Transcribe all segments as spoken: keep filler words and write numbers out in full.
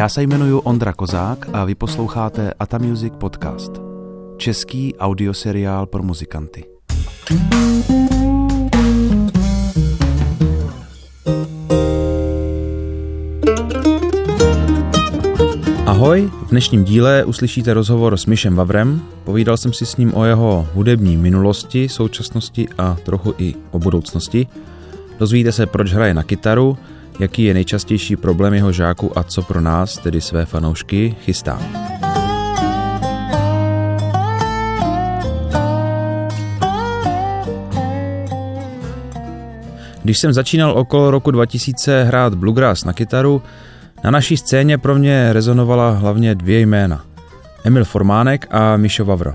Já se jmenuji Ondra Kozák a vy posloucháte Ata Music Podcast, český audioseriál pro muzikanty. Ahoj, v dnešním díle uslyšíte rozhovor s Mišem Vavrem. Povídal jsem si s ním o jeho hudební minulosti, současnosti a trochu i o budoucnosti. Dozvíte se, proč hraje na kytaru, jaký je nejčastější problém jeho žáků a co pro nás, tedy své fanoušky, chystá. Když jsem začínal okolo roku dva tisíce hrát bluegrass na kytaru, na naší scéně pro mě rezonovala hlavně dvě jména. Emil Formánek a Miš Vavro.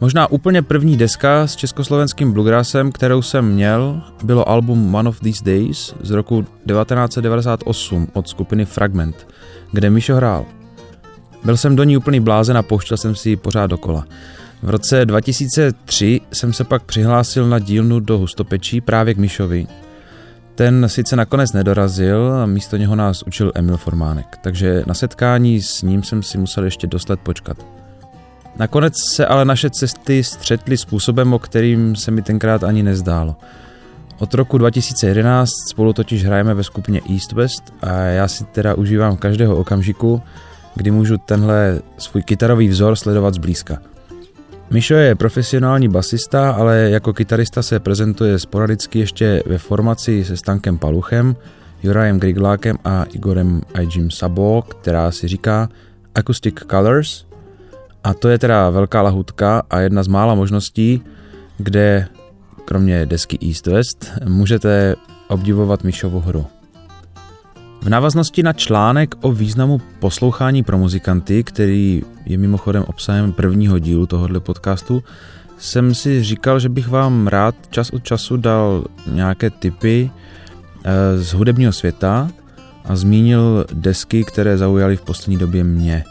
Možná úplně první deska s československým bluegrassem, kterou jsem měl, bylo album One of These Days z roku devatenáct set devadesát osm od skupiny Fragment, kde Mišo hrál. Byl jsem do ní úplný blázen a pouštěl jsem si ji pořád dokola. V roce dva tisíce tři jsem se pak přihlásil na dílnu do Hustopečí právě k Mišovi. Ten sice nakonec nedorazil a místo něho nás učil Emil Formánek, takže na setkání s ním jsem si musel ještě dost let počkat. Nakonec se ale naše cesty střetly způsobem, o kterým se mi tenkrát ani nezdálo. Od roku dva tisíce jedenáct spolu totiž hrajeme ve skupině East West a já si teda užívám každého okamžiku, kdy můžu tenhle svůj kytarový vzor sledovat zblízka. Mišo je profesionální basista, ale jako kytarista se prezentuje sporadicky ještě ve formaci se Stankem Paluchem, Jurajem Griglákem a Igorem iGim Sabo, která si říká Acoustic Colors. A to je teda velká lahutka a jedna z mála možností, kde, kromě desky East West, můžete obdivovat Mišovu hru. V návaznosti na článek o významu poslouchání pro muzikanty, který je mimochodem obsahem prvního dílu tohohle podcastu, jsem si říkal, že bych vám rád čas od času dal nějaké tipy z hudebního světa a zmínil desky, které zaujaly v poslední době mě.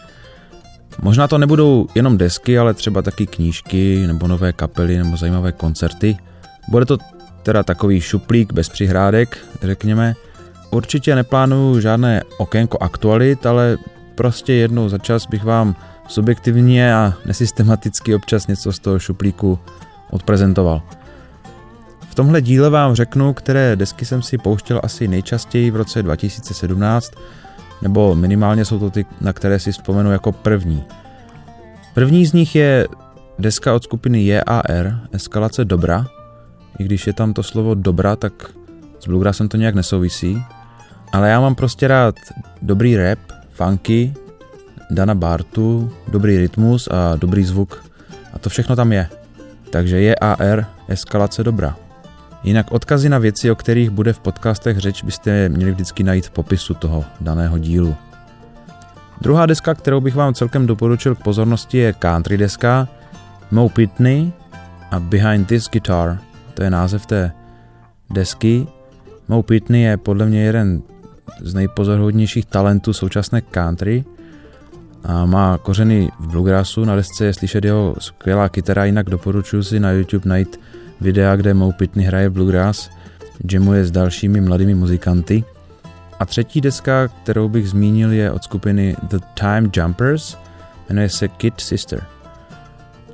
Možná to nebudou jenom desky, ale třeba taky knížky, nebo nové kapely, nebo zajímavé koncerty. Bude to teda takový šuplík bez přihrádek, řekněme. Určitě neplánuju žádné okénko aktualit, ale prostě jednou za čas bych vám subjektivně a nesystematicky občas něco z toho šuplíku odprezentoval. V tomhle díle vám řeknu, které desky jsem si pouštěl asi nejčastěji v roce dva tisíce sedmnáct, nebo minimálně jsou to ty, na které si vzpomenu jako první. První z nich je deska od skupiny E A R, Eskalace dobra. I když je tam to slovo dobra, tak s bluegrassem to nějak nesouvisí. Ale já mám prostě rád dobrý rap, funky, Dana Bartu, dobrý rytmus a dobrý zvuk. A to všechno tam je. Takže E A R, Eskalace dobra. Jinak odkazy na věci, o kterých bude v podcastech řeč, byste měli vždycky najít v popisu toho daného dílu. Druhá deska, kterou bych vám celkem doporučil k pozornosti, je country deska Mo Pitney a Behind This Guitar. To je název té desky. Mo Pitney je podle mě jeden z nejpozoruhodnějších talentů současné country a má kořeny v bluegrassu. Na desce je slyšet jeho skvělá kytara, jinak doporučuji si na YouTube najít videa, kde Mo Pitney hraje bluegrass, jamuje s dalšími mladými muzikanty. A třetí deska, kterou bych zmínil, je od skupiny The Time Jumpers, jmenuje se Kid Sister.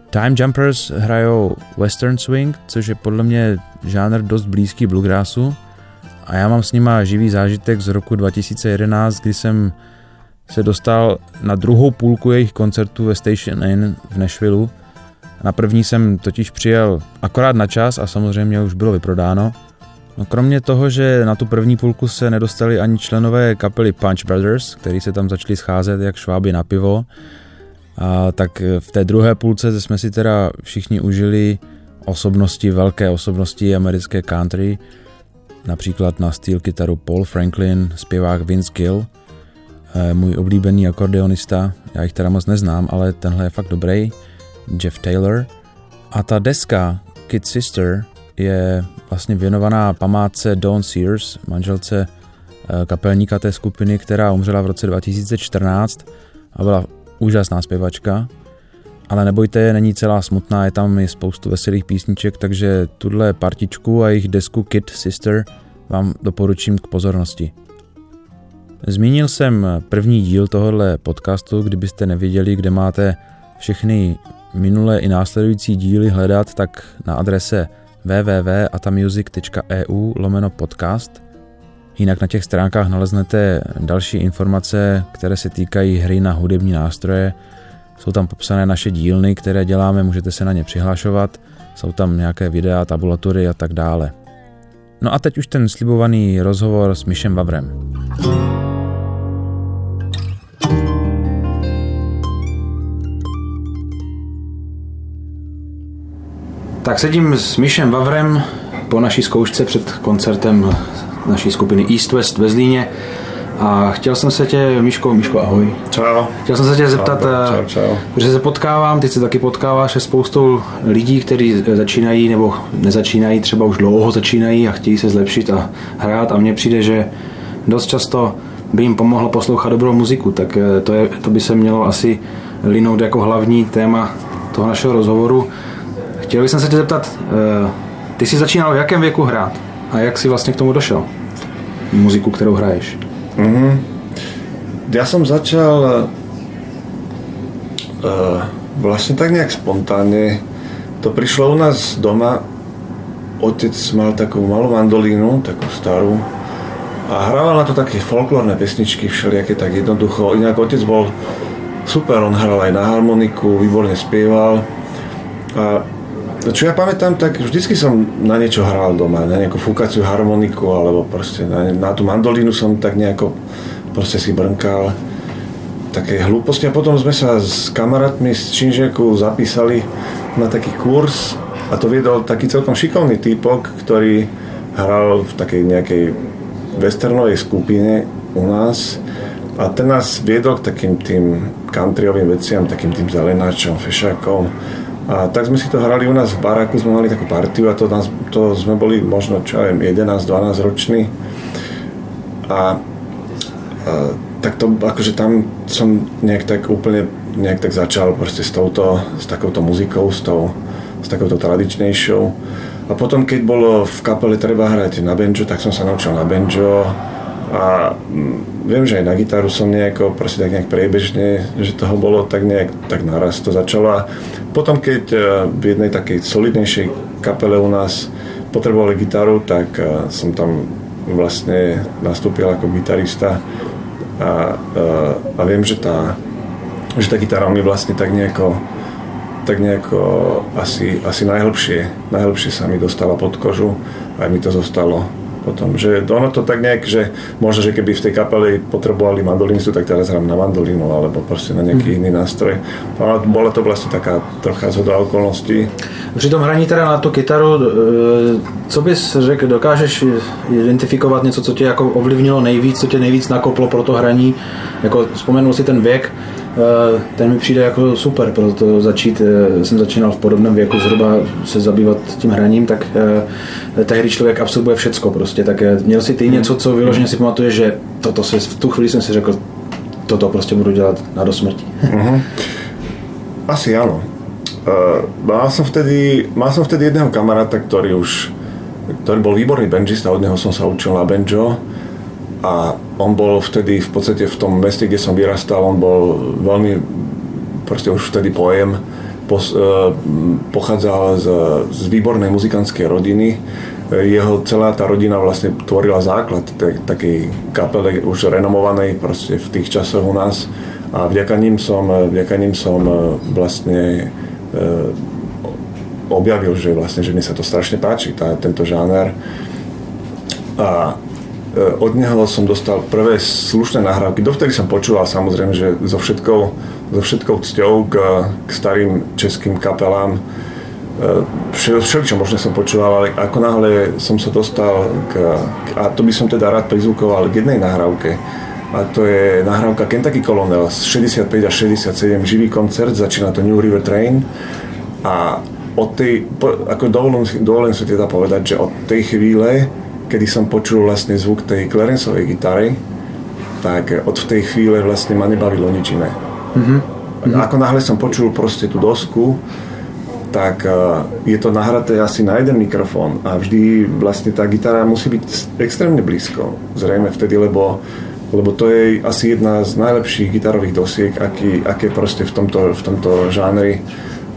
Time Jumpers hrajou western swing, což je podle mě žánr dost blízký bluegrassu a já mám s nima živý zážitek z roku dva tisíce jedenáct, kdy jsem se dostal na druhou půlku jejich koncertu ve Station Inn v Nešvilu. Na první jsem totiž přijel akorát na čas a samozřejmě už bylo vyprodáno. No kromě toho, že na tu první půlku se nedostali ani členové kapely Punch Brothers, kteří se tam začali scházet jak šváby na pivo, a tak v té druhé půlce jsme si teda všichni užili osobnosti, velké osobnosti americké country, například na steel kytaru Paul Franklin, zpěvák Vince Gill, můj oblíbený akordeonista, já jich teda moc neznám, ale tenhle je fakt dobrý, Jeff Taylor. A ta deska Kid Sister je vlastně věnovaná památce Dawn Sears, manželce kapelníka té skupiny, která umřela v roce dva tisíce čtrnáct a byla úžasná zpěvačka. Ale nebojte, není celá smutná, je tam i spoustu veselých písniček, takže tuhle partičku a jejich desku Kid Sister vám doporučím k pozornosti. Zmínil jsem první díl tohohle podcastu, kdybyste nevěděli, kde máte všechny minulé i následující díly hledat, tak na adrese www.atamusic.eu lomeno podcast. Jinak na těch stránkách naleznete další informace, které se týkají hry na hudební nástroje. Jsou tam popsané naše dílny, které děláme, můžete se na ně přihlašovat. Jsou tam nějaké videa, tabulatury a tak dále. No a teď už ten slibovaný rozhovor s Mišem Vavrem. Tak sedím s Mišem Vavrem po naší zkoušce před koncertem naší skupiny East West ve Zlíně a chtěl jsem se tě, Miško, Miško, ahoj. Čau. Chtěl jsem se tě zeptat, čau, čau. Protože se potkávám, ty se taky potkáváš se spoustou lidí, kteří začínají nebo nezačínají, třeba už dlouho začínají a chtějí se zlepšit a hrát a mně přijde, že dost často by jim pomohlo poslouchat dobrou muziku, tak to, je, to by se mělo asi linout jako hlavní téma toho našeho rozhovoru. Chtěl bych se tě zeptat, ty jsi začínal v jakém věku hrát a jak jsi vlastně k tomu došel? Muziku, kterou hraješ. Mm-hmm. Já jsem začal uh, vlastně tak nějak spontánně. To přišlo u nás doma. Otec mal takovou malou mandolínu, takovou starou. A hrával na to také folklorné pesničky, všelijaké tak jednoducho. Jinak otec byl super, on hral aj na harmoniku, výborně zpíval. A čo ja pamätám, tak vždycky som na niečo hral doma, na nejakú fúkaciu harmoniku, alebo proste na, na tú mandolínu som tak nejako proste si brnkal také hlúposti a potom sme sa s kamarátmi z Činžeku zapísali na taký kurz a to viedol taký celkom šikovný týpok, ktorý hral v takej nejakej westernovej skupine u nás a ten nás viedol k takým tým countryovým veciam, takým tým zelenáčom, fešákom. A tak sme si to hrali u nás v baráku, sme mali takú partiu a to, nás, to sme boli možno, čo ja viem, jedenásť dvanásť roční. A, a tak to, akože tam som nejak tak úplne nejak tak začal proste s touto, s takouto muzikou, s, tou, s takouto tradičnejšou. A potom, keď bolo v kapele treba hrať na banjo, tak som sa naučil na banjo. A viem, že aj na gitaru som nejako, proste tak nejak priebežne, že toho bolo tak nejak, tak naraz to začalo. A potom, keď v jednej takej solidnejšej kapele u nás potrebovali gitaru, tak som tam vlastne nastúpil ako gitarista. A, a viem, že tá, že tá gitara mi vlastne tak nejako, tak nejako asi, asi najhlbšie, najhlbšie sa mi dostala pod kožu a mi to zostalo. Potom, že ono to tak nejak, že možno, že keby v tej kapeli potrebovali mandolinistu, tak teraz hrám na mandolinu alebo proste na nejaký hmm. iný nástroj. Ale bola to vlastne taká trocha zhoda okolností. Při tom hraní teda na tu kytaru, co bys řekl, dokážeš identifikovat něco, co tě jako ovlivnilo nejvíc, co tě nejvíc nakoplo pro to hraní? Jako vzpomenul si ten věk, ten mi přijde jako super, proto začít, jsem začínal v podobném věku zhruba se zabývat tím hraním, tak tehdy člověk absorbuje všecko prostě, tak měl si ty něco, co vyloženě si pamatuje, že toto se, v tu chvíli jsem si řekl, toto prostě budu dělat na do smrti. Uh-huh. Asi ano. Mal som vtedy, mal som vtedy jedného kamaráta, ktorý už, ktorý bol výborný banjista, od neho som sa učil na banjo a on bol vtedy v podstate v tom meste, kde som vyrastal, on bol veľmi, proste už vtedy pojem, pos, pochádzal z, z výbornej muzikantskej rodiny. Jeho celá tá rodina vlastne tvorila základ tej, takej kapele už renomovanej proste v tých časoch u nás a vďaka ním som, vďaka ním som vlastne objavil, že vlastne, že mi sa to strašne páči, tá, tento žáner. A od neho som dostal prvé slušné nahrávky. Dovtedy som počúval samozrejme, že so všetkou, so všetkou cťou k, k starým českým kapelám. Všeličo možné som počúval, ale ako náhle som sa dostal k, a to by som teda rád prizvukoval k jednej nahrávke. A to je nahrávka Kentucky Colonels šesťdesiatpäť až šesťdesiatsedem živý koncert, začína to New River Train a od tej, ako dovolím, dovolím si teda povedať, že od tej chvíle, kedy som počul vlastne zvuk tej Clarenceovej gitary, tak od tej chvíle vlastne ma nebavilo nič iné. Mm-hmm. Ako náhle som počul proste tú dosku, tak je to nahraté asi na jeden mikrofón a vždy vlastne tá gitara musí byť extrémne blízko, zrejme vtedy, lebo lebo to je asi jedna z najlepších gitarových dosiek, aký, aké proste v tomto, v tomto žánri,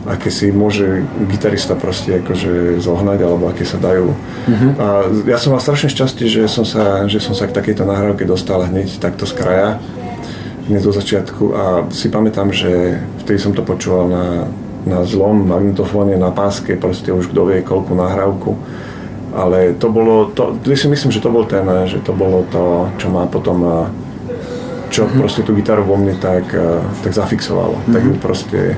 aké si môže gitarista proste akože zohnať, alebo aké sa dajú. Mm-hmm. A ja som mal strašne šťastie, že som sa, že som sa k takejto nahrávke dostal hneď takto z kraja, hneď do začiatku, a si pamätám, že vtedy som to počúval na, na zlom magnetofóne, na páske, proste už kto vie koľkú nahrávku. Ale to bolo, to, si myslím, že to bol ten, že to bolo to, čo má potom, čo mm-hmm. proste tú gitaru vo mne tak, tak zafixovalo, mm-hmm. tak proste.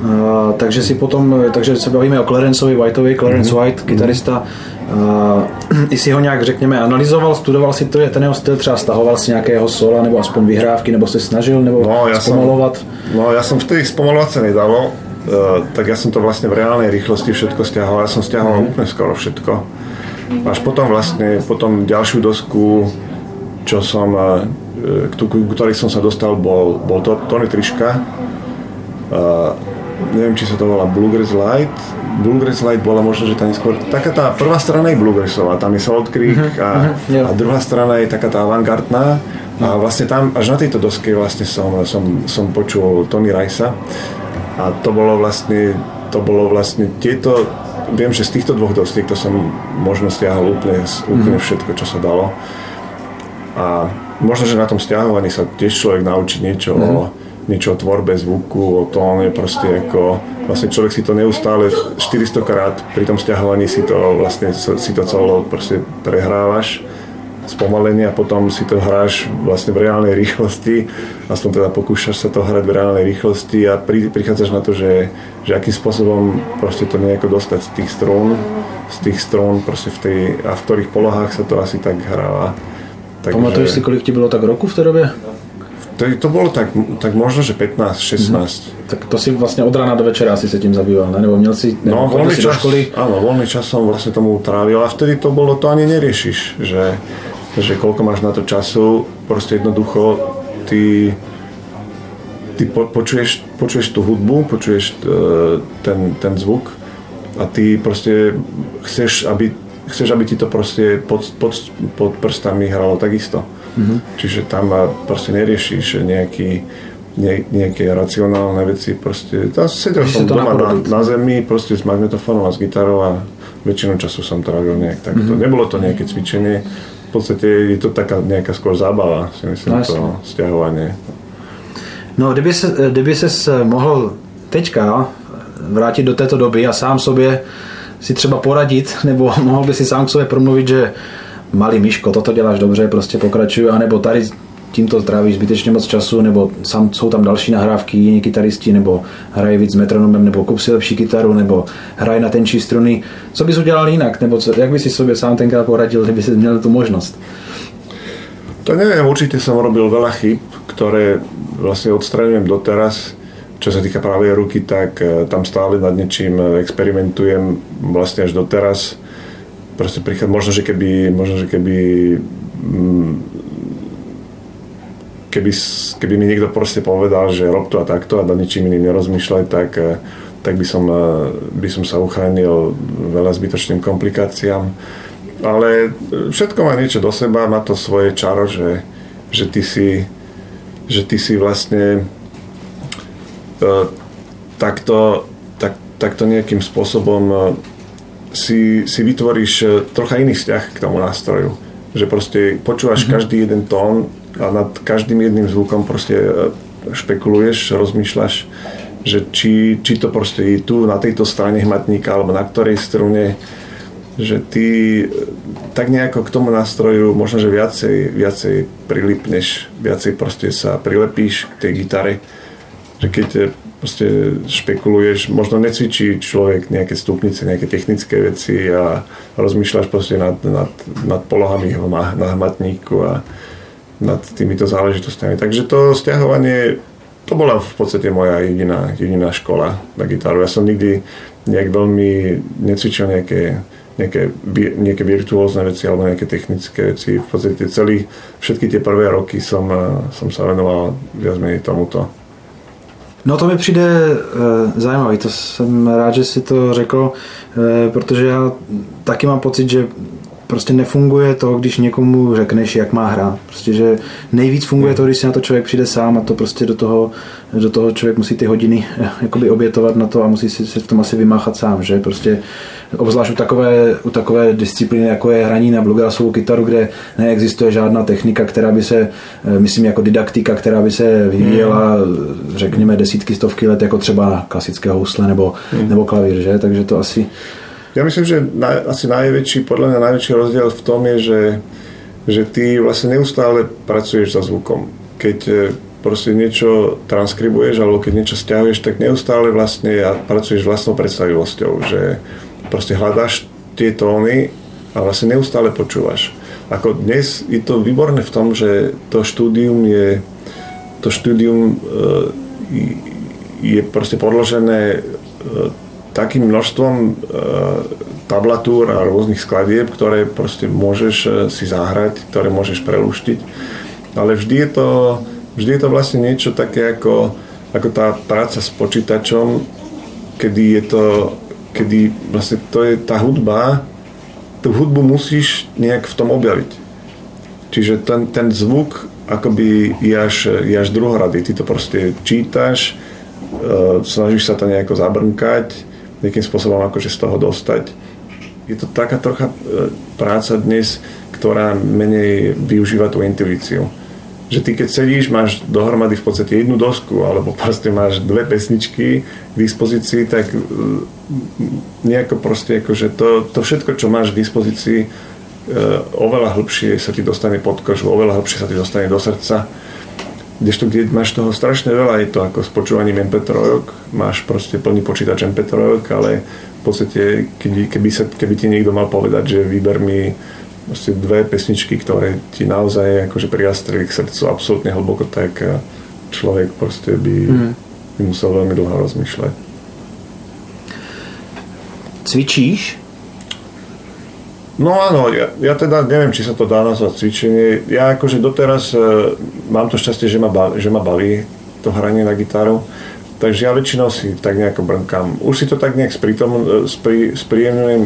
Uh, takže si potom, takže se bavíme o Clarenceovi Whiteovi, Clarence mm-hmm. White, kytarista. Uh, I si ho nějak, řekněme, analyzoval, studoval si to, je ten jeho styl, třeba stahoval si nějakého sola, nebo aspoň vyhrávky, nebo se snažil, nebo no, ja zpomalovat? Som, no ja som vtedy zpomalovat se nedalo, uh, tak ja som to vlastne v reálnej rýchlosti všetko stiahoval, ja som stiahoval mm-hmm. úplne skoro všetko. Až potom vlastne, potom ďalšiu dosku, čo som, k ktorej som sa dostal, bol, bol to Tony Trishka. Uh, neviem, či sa to volá Bluegrass Light. Bluegrass Light bola možno, že tá neskôr... Taká tá prvá strana je bluegrassová, tam je South Creek uh-huh, a, uh-huh, yeah. a druhá strana je taká tá avantgardná. A vlastne tam, až na tejto doske vlastne som, som, som počul Tony Ricea. A to bolo vlastne, to bolo vlastne tieto... Viem, že z týchto dvoch dosiek to som možno stiahol úplne, úplne uh-huh. všetko, čo sa dalo. A možno, že na tom stiahovaní sa tiež človek naučí niečo uh-huh. o... niečo o tvorbe zvuku, o tóne, proste ako, vlastne človek si to neustále štyristo krát pri tom sťahovaní si to vlastne, si to celo proste prehrávaš spomalenie a potom si to hráš vlastne v reálnej rýchlosti, aspoň teda pokúšaš sa to hrať v reálnej rýchlosti a pri, prichádzaš na to, že, že akým spôsobom proste to nejako dostať z tých strún, z tých strún proste v tej, a v ktorých polohách sa to asi tak hráva. Takže... Pamatuješ si, kolik ti bylo tak roku v té době? To, to bolo tak, tak možno, že pätnásť šestnásť. Mm-hmm. Tak to si vlastne od rána do večera si sa tým zabýval, ne? Nebo měl si, nebo no, voľný si čas, do školy? Áno, voľný čas som vlastne tomu trávil a vtedy to bolo, to ani neriešiš, že, že koľko máš na to času, proste jednoducho ty, ty po, počuješ, počuješ tú hudbu, počuješ ten, ten zvuk a ty proste chceš, aby, chceš, aby ti to proste pod, pod, pod prstami hralo takisto. Mm-hmm. Čiže tam proste neriešiš nejaký, ne, nejaké racionálne veci, proste tam sedel som doma na, na zemi proste s magnetofónom a s gitarou a väčšinu času som trávil nejak takto. Mm-hmm. Nebolo to nejaké cvičenie, v podstate je to taká nejaká skôr zábava, si myslím, no, to sťahovanie. No, kdyby se, kdyby ses mohl teďka vrátit do této doby a sám sobě si třeba poradit, nebo mohl by si sám k sobě promluvit, že malý Miško, toto děláš dobře, prostě pokračuj, anebo tady tímto trávíš zbytečně moc času, nebo sam, jsou tam další nahrávky, jiní kytaristi, nebo hrají víc s metronomem, nebo kup si lepší kytaru, nebo hrají na tenčí struny. Co bys udělal jinak, nebo co, jak bys si sobě sám tenkrát poradil, kdyby si měl tu možnost? To neviem, určite som robil veľa chyb, ktoré vlastne odstraňujem doteraz. Čo sa týka pravej ruky, tak tam stále nad niečím experimentujem vlastne až doteraz. Proste príchod, možno, že keby, možno, že keby, keby, keby mi niekto proste povedal, že rob to a takto a na ničím iným nerozmýšľaj, tak, tak by som, by som sa uchránil veľa zbytočným komplikáciám. Ale všetko má niečo do seba, má to svoje čaro, že, že, ty, si, že ty si vlastne e, takto, tak, takto nejakým spôsobom Si, si vytvoríš trocha iný vzťah k tomu nástroju. Že proste počúvaš mm-hmm. každý jeden tón a nad každým jedným zvukom proste špekuluješ, rozmýšľaš, že či, či to proste je tu na tejto strane hmatníka alebo na ktorej strune, že ty tak nejako k tomu nástroju možno, že viacej, viacej prilipneš, viacej proste sa prilepíš k tej gitare. Že keď proste špekuluješ, možno necvičí človek nejaké stupnice, nejaké technické veci a rozmýšľaš proste nad, nad, nad polohami na, na hmatníku a nad týmito záležitostami. Takže to sťahovanie, to bola v podstate moja jediná, jediná škola na gitaru. Ja som nikdy nejak veľmi necvičil nejaké, nejaké, nejaké virtuózne veci alebo nejaké technické veci. V podstate celý, všetky tie prvé roky som, som sa venoval viac menej tomuto. No, to mi přijde e, zajímavý, to jsem rád, že si to řekl, e, protože já taky mám pocit, že prostě nefunguje to, když někomu řekneš, jak má hrát. Prostě, že nejvíc funguje to, když si na to člověk přijde sám a to prostě do toho, do toho člověk musí ty hodiny jakoby obětovat na to a musí si, si v tom asi vymáchat sám, že prostě obzvlášť u takové, u takové disciplíny, jako je hraní na bluegrassovou kytaru, kde neexistuje žádná technika, která by se, myslím, jako didaktika, která by se vyvíjela, řekněme, desítky, stovky let, jako třeba klasické housle nebo, mm. nebo klavír, že? Takže to asi... Ja myslím, že naj, asi najväčší, podľa mňa najväčší rozdiel v tom je, že, že ty vlastne neustále pracuješ za zvukom. Keď proste niečo transkribuješ alebo keď niečo stiahuješ, tak neustále vlastne pracuješ vlastnou predstavivosťou, že proste hľadáš tie tóny a vlastne neustále počúvaš. Ako dnes je to výborné v tom, že to štúdium je to štúdium je proste podložené takým množstvom e, tablatúr a rôznych skladieb, ktoré proste môžeš si zahrať, ktoré môžeš preluštiť. Ale vždy je to, vždy je to vlastne niečo také ako, ako tá práca s počítačom, kedy je to, kedy vlastne to je tá hudba, tú hudbu musíš nejak v tom objaviť. Čiže ten, ten zvuk akoby je až, je až druhoradý. Ty to proste čítaš, e, snažíš sa to nejako zabrnkať, nejakým spôsobom akože z toho dostať. Je to taká trocha práca dnes, ktorá menej využíva tú intuíciu. Že ty keď sedíš, máš dohromady v podstate jednu dosku, alebo proste máš dve pesničky k dispozícii, tak nejako proste akože to, to všetko, čo máš k dispozícii, oveľa hlbšie sa ti dostane pod kožu, oveľa hlbšie sa ti dostane do srdca. Kdežto, kde máš toho strašne veľa, je to ako s počúvaním em pé tri, máš proste plný počítač em pé tri, ale v podstate, keby, keby, sa, keby ti niekto mal povedať, že vyber mi proste dve pesničky, ktoré ti naozaj akože priastreli k srdcu absolútne hlboko, tak človek proste by, mm. by musel veľmi dlho rozmýšľať. Cvičíš? No áno, ja, ja teda neviem, či sa to dá nazvať cvičenie. Ja akože doteraz e, mám to šťastie, že ma, baví, že ma baví to hranie na gitaru, takže ja väčšinou si tak nejako brnkám. Už si to tak nejak sprítom, sprí, spríjemňujem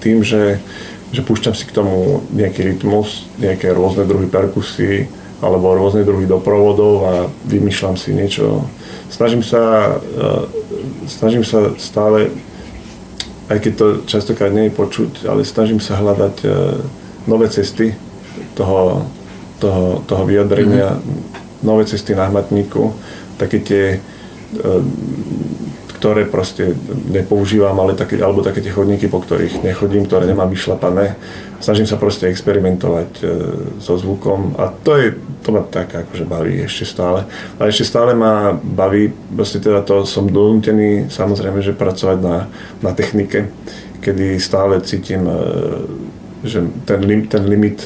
tým, že, že púšťam si k tomu nejaký rytmus, nejaké rôzne druhy perkusí alebo rôzne druhy doprovodov a vymýšľam si niečo. Snažím sa, e, snažím sa stále... aj keď to častokrát nie je počuť, ale snažím sa hľadať e, nové cesty toho, toho, toho vyjadrenia, mm-hmm. nové cesty na hmatníku, také tie, e, ktoré proste nepoužívam, ale také, alebo také tie chodníky, po ktorých nechodím, ktoré nemám vyšlapané. Snažím sa proste experimentovať e, so zvukom a to, je, to ma tak akože baví ešte stále. A ešte stále ma baví, proste teda to som donútený samozrejme, že pracovať na, na technike, kedy stále cítim, e, že ten, lim, ten limit,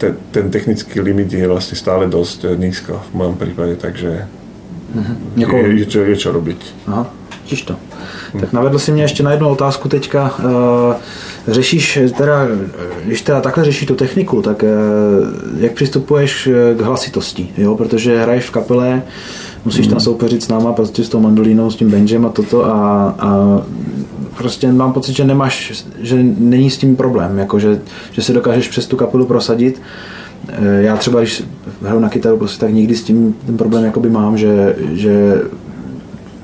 te, ten technický limit je vlastne stále dosť nízko v mojom prípade, takže je, je, čo, je čo robiť. Aha, vidíš to. Tak navedl si mě ještě na jednu otázku teďka. Řešíš teda, když teda takhle řešíš tu techniku, tak jak přistupuješ k hlasitosti, jo? Protože hraješ v kapele, musíš tam soupeřit s náma, prostě s tou mandolínou, s tím benžem a toto a, a prostě mám pocit, že nemáš, že není s tím problém, jako že, že se dokážeš přes tu kapelu prosadit. Já třeba, když hraju na kytaru, prostě tak nikdy s tím ten problém jakoby mám, že, že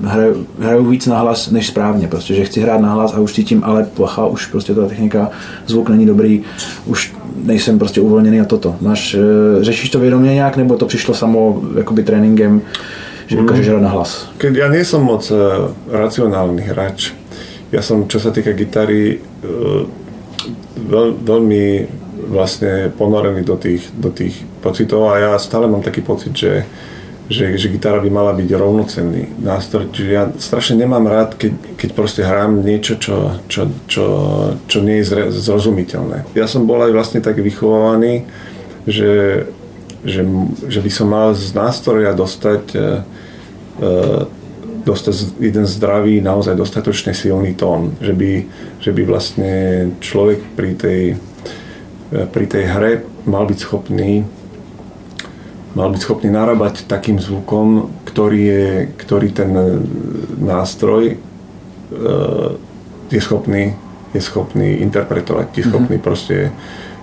hraju, hraju víc na hlas než správně, prostě, že chci hrát na hlas a už cítím, ale placha, už prostě ta technika, zvuk není dobrý, už nejsem prostě uvolněný a toto. Máš, řešíš to vědomě nějak, nebo to přišlo samo jakoby tréninkem, že dokážeš hrát na hlas? Keď ja nie som moc racionálny hráč. Ja som, čo sa týka gitary, veľ, veľmi vlastne ponorený do tých, do tých pocitov a ja stále mám taký pocit, že, že, že gitara by mala byť rovnocenný nástroj. Čiže ja strašne nemám rád, keď, keď proste hrám niečo, čo, čo, čo, čo nie je zrozumiteľné. Ja som bol aj vlastne tak vychovávaný, že, že, že by som mal z nástroja dostať, dostať jeden zdravý, naozaj dostatočne silný tón. Že by, že by vlastne človek pri tej pri tej hre mal byť schopný mal byť schopný narábať takým zvukom, ktorý je, ktorý ten nástroj e, je schopný je schopný interpretovat, je schopný mm-hmm. prostě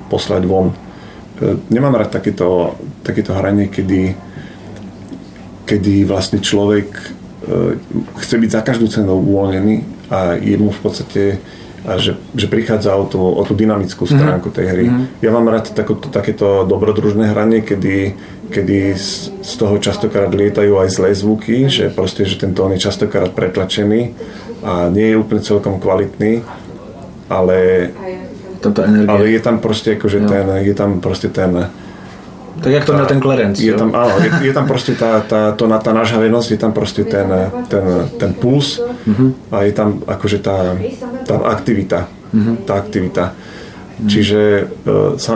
poslať von. Nemám rád takéto, takéto hranie, kedy, kedy vlastne človek chce byť za každú cenu uvoľnený a je mu v podstate, a že, že prichádza o tú, o tú dynamickú stránku tej hry. Mm-hmm. Ja mám rád tako, takéto dobrodružné hranie, kedy, kedy z, z toho častokrát lietajú aj zlé zvuky, že proste, že ten tón je častokrát pretlačený a nie je úplne celkom kvalitný, ale, ale je tam proste akože ten, je tam proste ten... Tak jak to měl ten Clarence, je tam, ano, je, je tam prostě ta, ta, to, ta nažhavenost, je tam prostě ten, ten, ten puls mm-hmm. a je tam akože ta, ta aktivita, mm-hmm. ta aktivita. Mm-hmm. Čiže,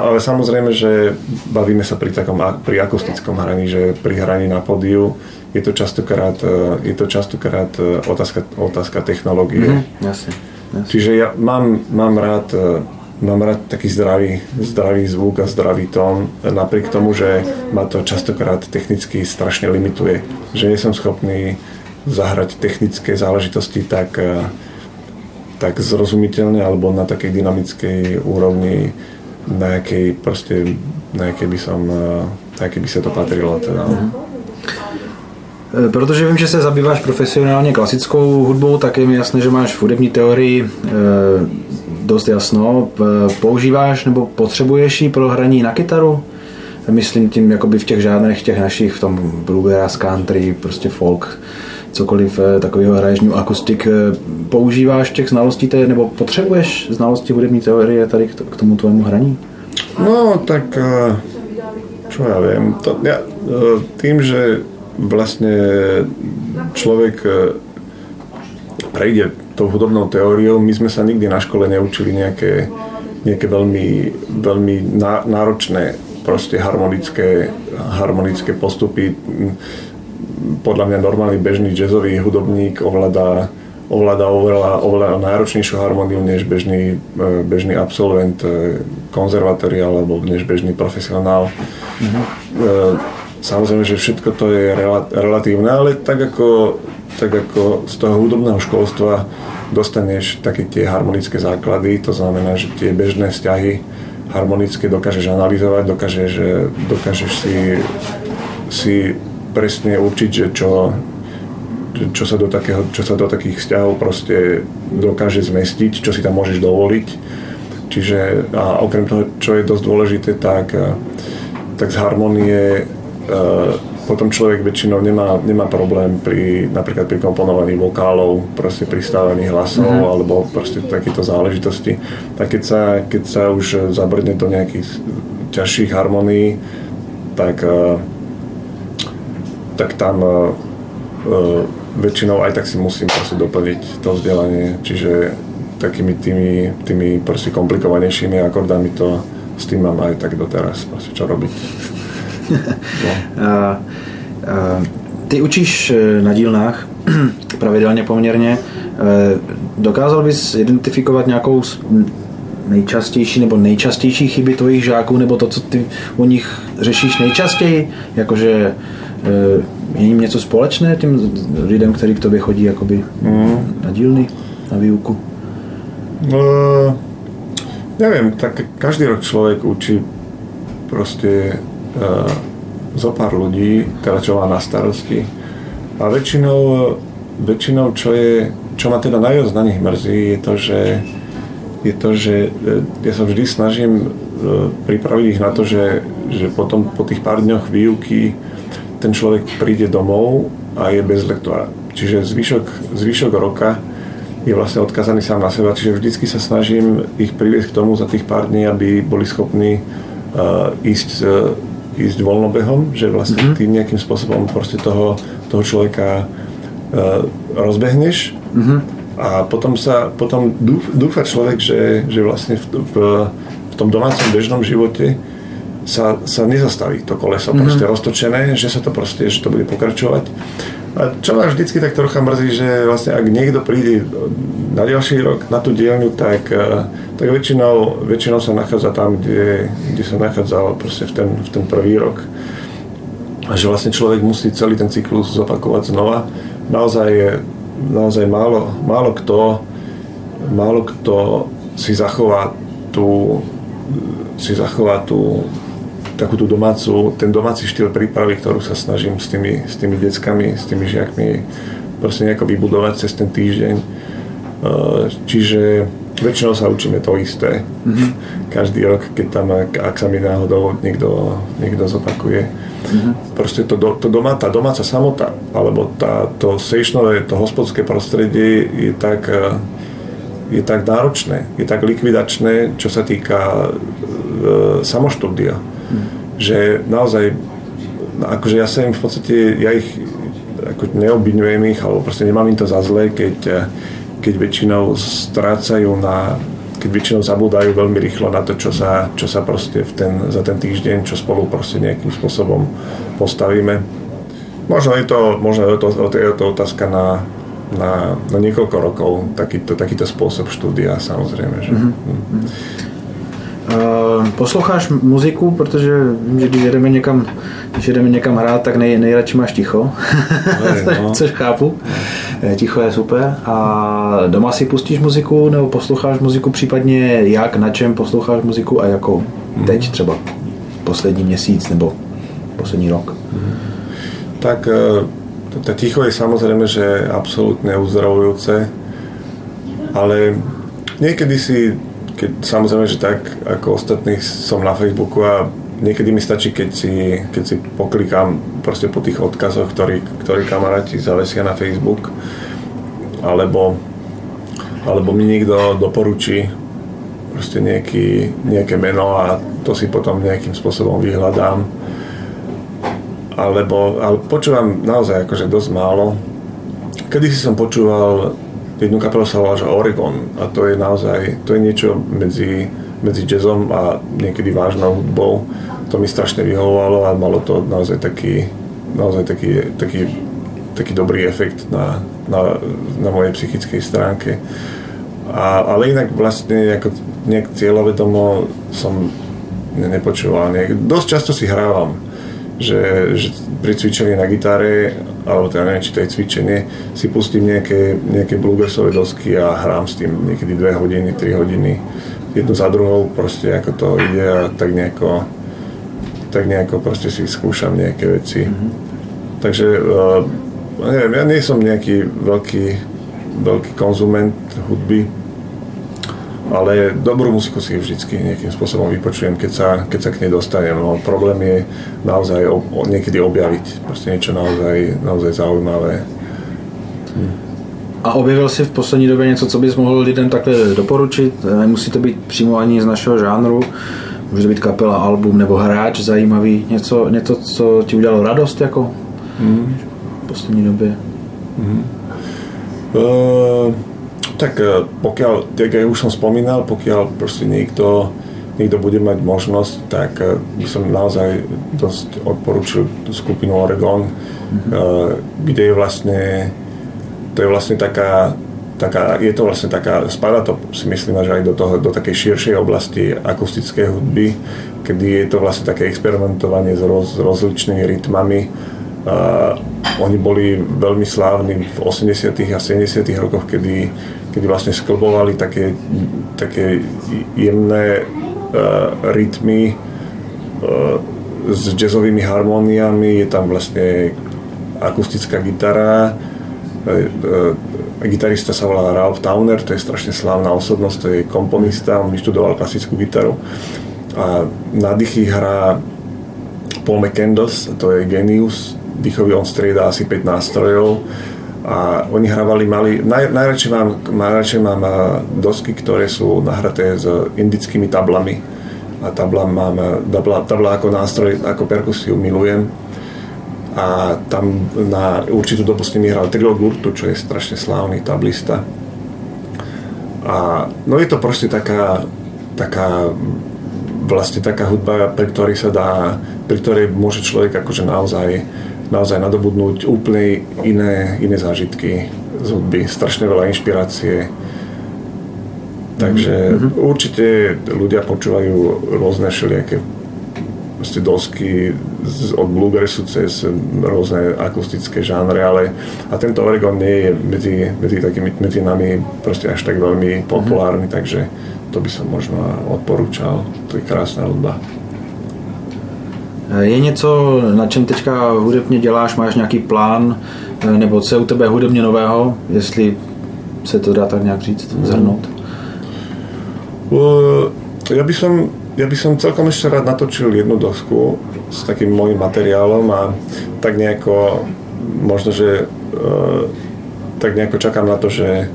ale samozřejmě, že bavíme se pri takom, pri akustickom hraní, že pri hraní na pódiu je to častokrát, je to častokrát otázka, otázka technologie. Mm-hmm. Jasne, jasne. Čiže ja mám, mám rád Mám rád taký zdravý, zdravý zvuk a zdravý tón, napriek tomu, že ma to častokrát technicky strašne limituje. Že nie som schopný zahrať technické záležitosti tak, tak zrozumiteľne alebo na takej dynamickej úrovni, na jakej, proste, na jakej by som, na jakej by sa to patrilo. Teda. Protože vím, že se zabýváš profesionálně klasickou hudbou, tak je mi jasné, že máš v hudební teorii dost jasno. Používáš nebo potřebuješ ji pro hraní na kytaru? Myslím tím jakoby v těch žánrech, těch našich, v tom bluegrass, country, prostě folk, cokoliv takového hraješ, new akustik. Používáš těch znalostí té, nebo potřebuješ znalosti hudební teorie tady k tomu tvému hraní? No tak, čo já vím, to, já, tím, že vlastne človek prejde tou hudobnou teóriou. My sme sa nikdy na škole neučili nejaké, nejaké veľmi, veľmi náročné proste harmonické, harmonické postupy. Podľa mňa normálny bežný jazzový hudobník ovláda, ovláda oveľa, oveľa náročnejšiu harmoniu než bežný, bežný absolvent konzervatória alebo než bežný profesionál. Mhm. E, Samozrejme, že všetko to je relatívne, ale tak ako, tak ako z toho hudobného školstva dostaneš také tie harmonické základy, to znamená, že tie bežné vzťahy harmonické dokážeš analyzovať, dokážeš, dokážeš si, si presne určiť, že čo, čo, sa do takého, čo sa do takých vzťahov proste dokáže zmestiť, čo si tam môžeš dovoliť. Čiže a okrem toho, čo je dosť dôležité, tak, tak z harmonie potom človek väčšinou nemá, nemá problém pri, napríklad pri komponovaní vokálov, proste pri stávaní hlasov uh-huh. alebo proste takéto záležitosti. Tak keď sa, keď sa už zabrdne do nejakých ťažších harmonií, tak, tak tam väčšinou aj tak si musím proste doplniť to vzdelanie. Čiže takými tými, tými proste komplikovanejšími akordami to s tým mám aj tak doteraz proste čo robiť. No. A, a, ty učíš na dílnách pravidelně poměrně. Dokázal bys identifikovat nějakou nejčastější nebo nejčastější chyby tvojich žáků nebo to, co ty o nich řešíš nejčastěji? Jakože je jim něco společné těm lidem, kteří k tobě chodí jakoby mm. na dílny, na výuku? Uh, nevím, tak každý rok člověk učí prostě Uh, zo pár ľudí, teda čo má na starosti. A väčšinou, väčšinou čo, je, čo ma teda najviac na nich mrzí, je to, že, je to, že ja sa vždy snažím uh, pripraviť ich na to, že, že potom po tých pár dňoch výuky ten človek príde domov a je bez lektora. Čiže zvyšok, zvyšok roka je vlastne odkazaný sám na seba, čiže vždycky sa snažím ich priviesť k tomu za tých pár dní, aby boli schopní uh, ísť uh, ísť voľnobehom, že vlastne ty nejakým spôsobom proste toho, toho človeka uh, rozbehneš uh-huh. a potom sa potom dúfa človek, že, že vlastne v, v, v tom domácom bežnom živote sa, sa nezastaví to koleso uh-huh. proste roztočené, že sa to proste, že to bude pokračovať. A čo ma vždycky tak trocha mrzí, že vlastne ak niekto príde na ďalší rok na tú dielňu, tak, tak väčšinou, väčšinou sa nachádza tam, kde, kde sa nachádzal proste v ten, v ten prvý rok. A že vlastne človek musí celý ten cyklus zopakovať znova. Naozaj, naozaj málo, málo kto, málo kto si zachová tu si zachová tu takú tú domácu, ten domáci štýl prípravy, ktorú sa snažím s tými, s tými deckami, s tými žiakmi proste nejako vybudovať cez ten týždeň. Čiže väčšinou sa učíme to isté. Mm-hmm. Každý rok, keď tam, ak, ak sa mi náhodou niekto, niekto zopakuje. Mm-hmm. Proste to, to doma, tá domáca samota, alebo tá, to sejšnové, to hospodské prostredie je tak, je tak náročné, je tak likvidačné, čo sa týka e, samoštúdia. Že naozaj, akože ja sa im v podstate, ja ich ako neobviňujem ich, alebo proste nemám im to za zlé, keď, keď väčšinou strácajú na, keď väčšinou zabúdajú veľmi rýchlo na to, čo sa, čo sa proste v ten, za ten týždeň, čo spolu proste nejakým spôsobom postavíme. Možno je to, možno je to, je to otázka na, na, na niekoľko rokov, takýto, takýto spôsob štúdia, samozrejme, že... Mm-hmm. Posloucháš muziku, protože vím, že když jedeme někam, když jedeme někam hrát, tak nej, nejradši máš ticho, no. Což chápu, ticho je super. A doma si pustíš muziku nebo posloucháš muziku, případně jak, na čem posloucháš muziku a jakou? Mm. Teď třeba poslední měsíc nebo poslední rok? Mm. Tak to ticho je samozřejmě, že absolutně uzdravující, ale někdy si Keď, samozrejme, že tak ako ostatných som na Facebooku a niekedy mi stačí, keď si, keď si poklikám proste po tých odkazoch, ktorí, ktorí kamaráti zavesia na Facebook, alebo, alebo mi niekto doporučí proste nejaký, nejaké meno a to si potom nejakým spôsobom vyhľadám. Alebo, ale počúvam naozaj akože dosť málo. Kedysi som počúval jednu kapelu sa volá, že Oregon, a to je naozaj, to je niečo medzi, medzi jazzom a niekedy vážnou hudbou. To mi strašne vyhovovalo a malo to naozaj taký, naozaj taký, taký, taký dobrý efekt na, na, na mojej psychickej stránke. A, ale inak vlastne ako nejak cieľovedomo som nepočúval. Nejak, dosť často si hrávam, že, že pri cvičení na gitare alebo teda neviem, či to je cvičenie, si pustím nejaké, nejaké bluegrassové dosky a hrám s tým niekedy dve hodiny, tri hodiny. Jednu za druhou proste ako to ide a tak nejako, tak nejako proste si skúšam nejaké veci. Mm-hmm. Takže, uh, neviem, ja nie som nejaký veľký, veľký konzument hudby, ale dobrú muziku si vždycky nejakým spôsobom vypočujem, keď sa, keď sa k nej dostanem. No, problém je naozaj ob, niekedy objaviť proste niečo naozaj, naozaj zaujímavé. Hm. A objevil si v poslední době něco, co bys mohl lidem takhle doporučit? Nemusí to být přímo ani z našeho žánru, může to být kapela, album nebo hráč zajímavý, něco, něco co ti udělalo radost jako hm. v poslední době? Hm. Uh... Tak pokiaľ, tak ja už som spomínal, pokiaľ proste niekto, niekto bude mať možnosť, tak by som naozaj dosť odporučil skupinu Oregon, mm-hmm. kde je vlastne, to je vlastne taká, taká, je to vlastne taká, spadá to si myslím, že aj do toho, do takej širšej oblasti akustickej hudby, kedy je to vlastne také experimentovanie s, roz, s rozličnými rytmami. Oni boli veľmi slávni v osemdesiatych a sedemdesiatych rokoch, kedy, kedy vlastne sklbovali také, také jemné uh, rytmy uh, s jazzovými harmóniami. Je tam vlastne akustická gitara. Uh, uh, gitarista sa volá Ralph Towner, to je strašne slávna osobnosť, to je komponista, on vyštudoval klasickú gitaru. A na dychy hrá Paul McCandless, to je genius. Dýchový on striedá asi päť nástrojov a oni hrávali mali, naj, najradšej mám, najradšej mám dosky, ktoré sú nahraté s indickými tablami a tabla, mám, tabla, tabla ako nástroj, ako perkusiu milujem a tam na určitú dobu s nimi hral Trio Gurtu, čo je strašne slávny tablista a no je to proste taká taká vlastne taká hudba, pri ktorej sa dá, pri ktorej môže človek akože naozaj naozaj nadobudnúť úplne iné, iné zážitky z hudby, strašne veľa inšpirácie. Takže mm-hmm. určite ľudia počúvajú rôzne všelijaké dosky, od bluegrassu cez rôzne akustické žánre, ale a tento Oregon nie je medzi, medzi, takými, medzi nami proste až tak veľmi populárny, mm-hmm. takže to by som možno odporúčal. To je krásna hudba. Je něco, na čem teďka hudebně děláš? Máš nějaký plán? Nebo co je u tebe hudebně nového? Jestli se to dá tak nějak říct, zhrnout? Ja by som, ja by som celkom ešte rád natočil jednu dosku s takým mojím materiálom a tak nejako možno, že tak nejako čakám na to, že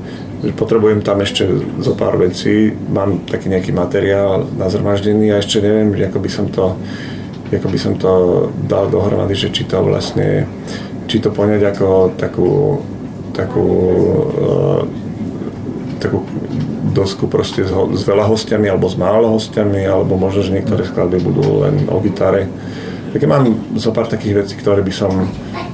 potrebujem tam ešte zo pár vecí. Mám taký nejaký materiál nazhromaždený a ešte neviem, ako by som to ako by som to dal dohromady, že či to vlastne, či to poňať ako takú takú takú dosku proste s, ho- s veľa hostiami alebo s málo hostiami, alebo možno, že niektoré skladby budú len o gitare. Tak ja mám zo pár takých vecí, ktoré by som,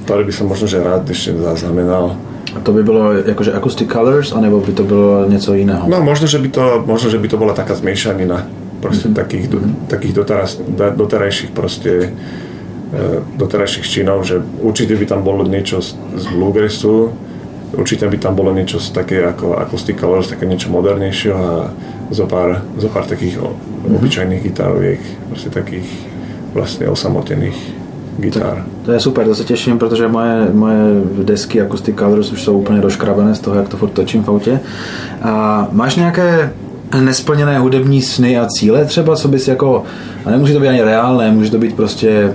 ktoré by som možno, že rád ešte zaznamenal. A to by bylo jakože Acoustic Colors, anebo by to bylo něco jiného? No možno, že by to, možno, že by to bola taká zmiešanina proste mm-hmm. takých, do, takých doteraz, doterajších proste doterajších činov, že určite by tam bolo niečo z, z bluegrassu, určite by tam bolo niečo také ako Acoustic Colors, také niečo modernejšieho a zo pár, zo pár takých obyčajných gitaroviek, proste takých vlastne osamotených gitár. To, to je super, to se těším, protože moje, moje desky Acoustic Colors už jsou úplně doškrabené z toho, jak to furt točím v autě. A máš nějaké nesplněné hudební sny a cíle třeba, co bys jako, a nemusí to být ani reálné, může to být prostě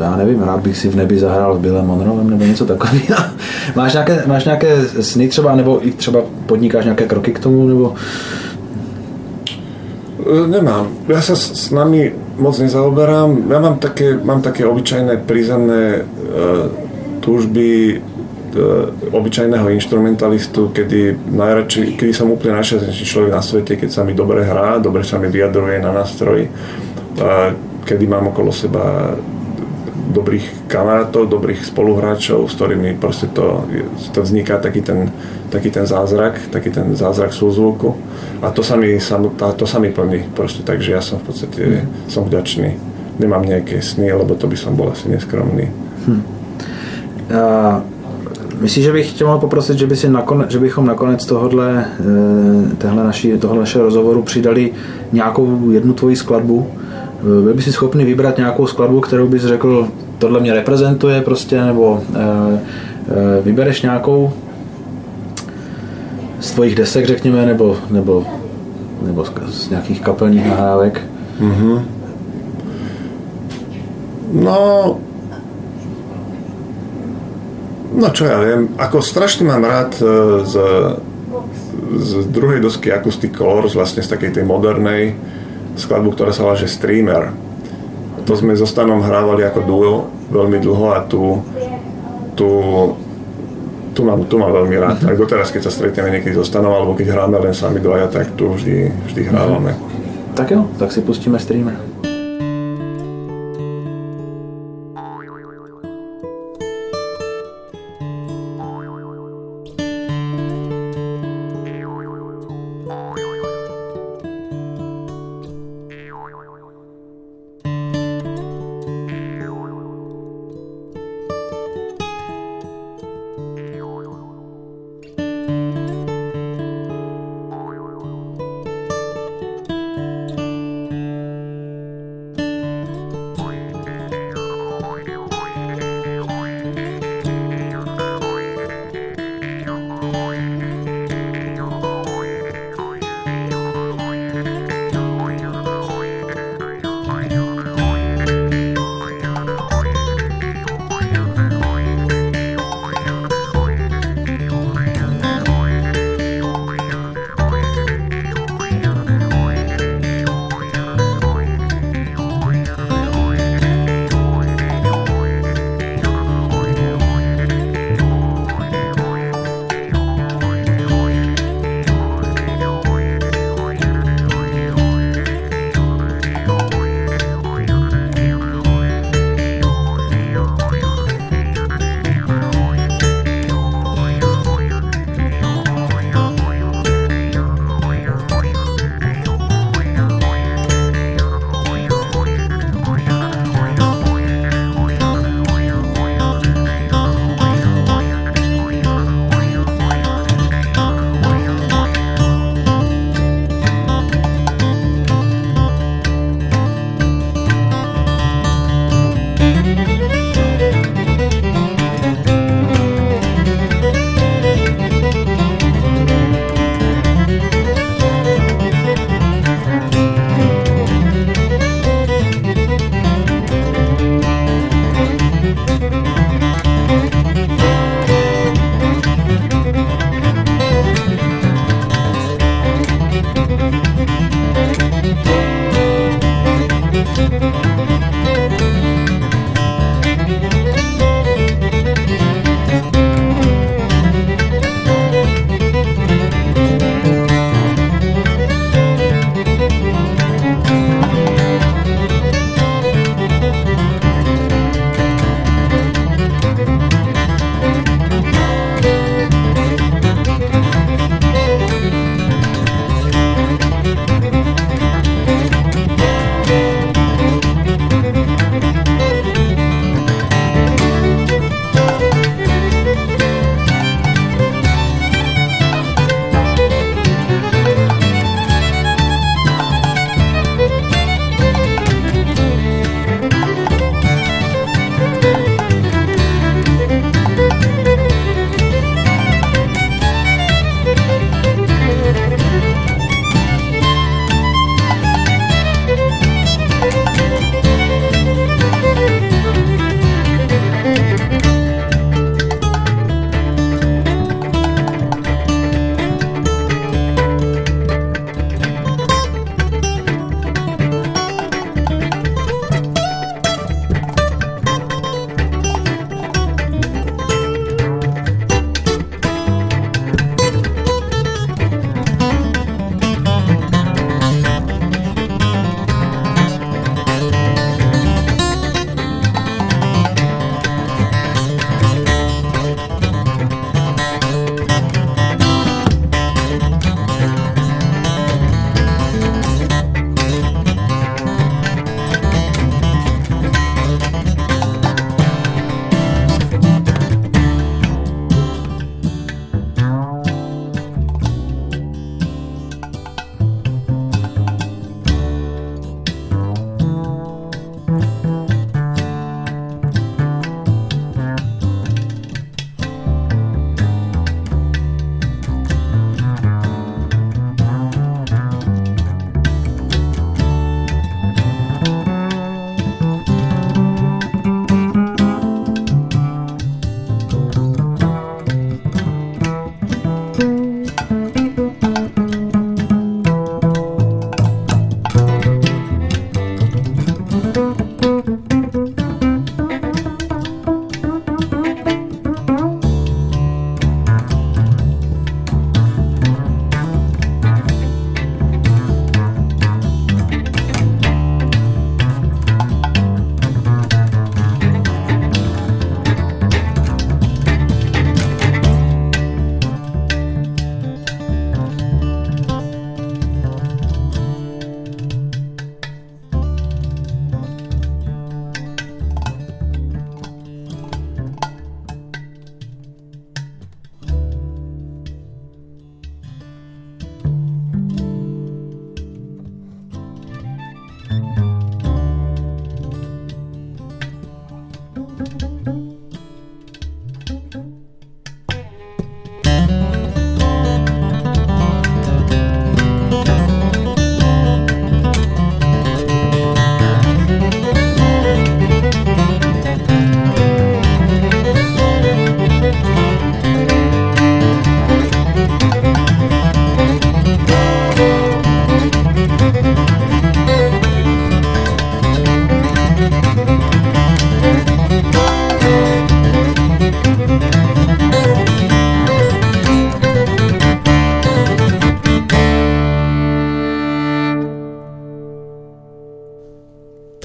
já nevím, rád bych si v nebi zahrál s Billem Monroem nebo něco takového. Máš nějaké, máš nějaké sny třeba, nebo i třeba podnikáš nějaké kroky k tomu, nebo? Nemám. Ja sa s nami moc nezaoberám. Ja mám také, mám také obyčajné prízemné e, túžby e, obyčajného instrumentalistu, kedy najradšej, kedy som úplne najšťastnejší človek na svete, keď sa mi dobre hrá, dobre sa mi vyjadruje na nástroji, e, kedy mám okolo seba dobrých kamarátov, dobrých spoluhráčov, s ktorými proste to, to vzniká taký ten, taký ten zázrak, taký ten zázrak súzvuku. A to sa mi, to sa mi plní proste, takže ja som v podstate mm. som vďačný. Nemám nejaké sny, lebo to by som bol asi neskromný. Hm. Uh, myslím, že bych tě mohl poprosit, že, by si nakonec, že bychom nakonec tohodle, téhle naši, tohle našeho rozhovoru přidali nějakou jednu tvoji skladbu. Byl by si schopný vybrat nějakou skladbu, kterou bys řekl, tohle mě reprezentuje prostě, nebo e, e, vybereš nějakou z tvojich desek, řekněme, nebo, nebo, nebo z nějakých kapelních nahrávek? Mm-hmm. No, no čo ja viem, ako strašne mám rád z, z druhej dosky Acoustic Colors, vlastne z takej tej modernej, skladbu, ktorá sa volá, že Streamer. To sme so Stanom hrávali ako duo veľmi dlho a tu tu, tu, mám, tu mám veľmi rád. A doteraz, keď sa stretneme niekedy so Stanom, alebo keď hráme len sami dvaja, tak tu vždy, vždy hrávame. Tak jo, tak si pustíme Streamer.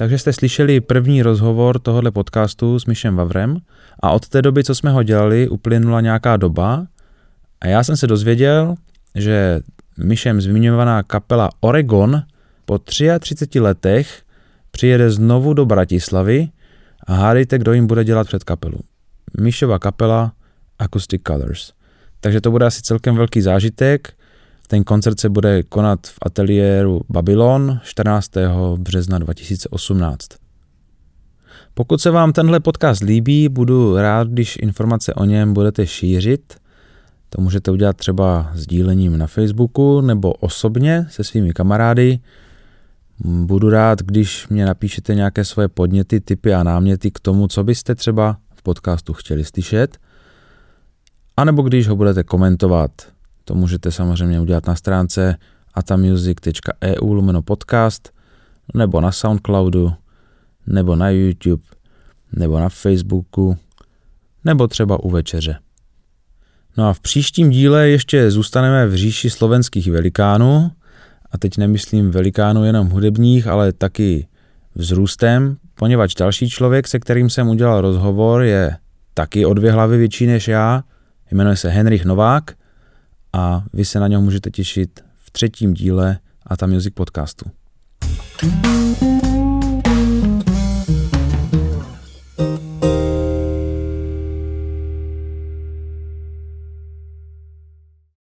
Takže jste slyšeli první rozhovor tohoto podcastu s Mišem Vavrem a od té doby, co jsme ho dělali, uplynula nějaká doba a já jsem se dozvěděl, že Mišem zmiňovaná kapela Oregon po třiatřiceti letech přijede znovu do Bratislavy a hádejte, kdo jim bude dělat před kapelu. Mišova kapela Acoustic Colors. Takže to bude asi celkem velký zážitek. Ten koncert se bude konat v ateliéru Babylon čtrnáctého března dva tisíce osmnáct. Pokud se vám tenhle podcast líbí, budu rád, když informace o něm budete šířit. To můžete udělat třeba sdílením na Facebooku nebo osobně se svými kamarády. Budu rád, když mě napíšete nějaké svoje podněty, tipy a náměty k tomu, co byste třeba v podcastu chtěli slyšet. A nebo když ho budete komentovat. To můžete samozřejmě udělat na stránce atamusic tečka e u lomeno podcast, nebo na Soundcloudu, nebo na YouTube, nebo na Facebooku, nebo třeba u večeře. No a v příštím díle ještě zůstaneme v říši slovenských velikánů, a teď nemyslím velikánů jenom hudebních, ale taky vzrůstem, poněvadž další člověk, se kterým jsem udělal rozhovor, je taky o dvě hlavy větší než já, jmenuje se Henrich Novák, a vy se na něho můžete těšit v třetím díle Ata Music Podcastu.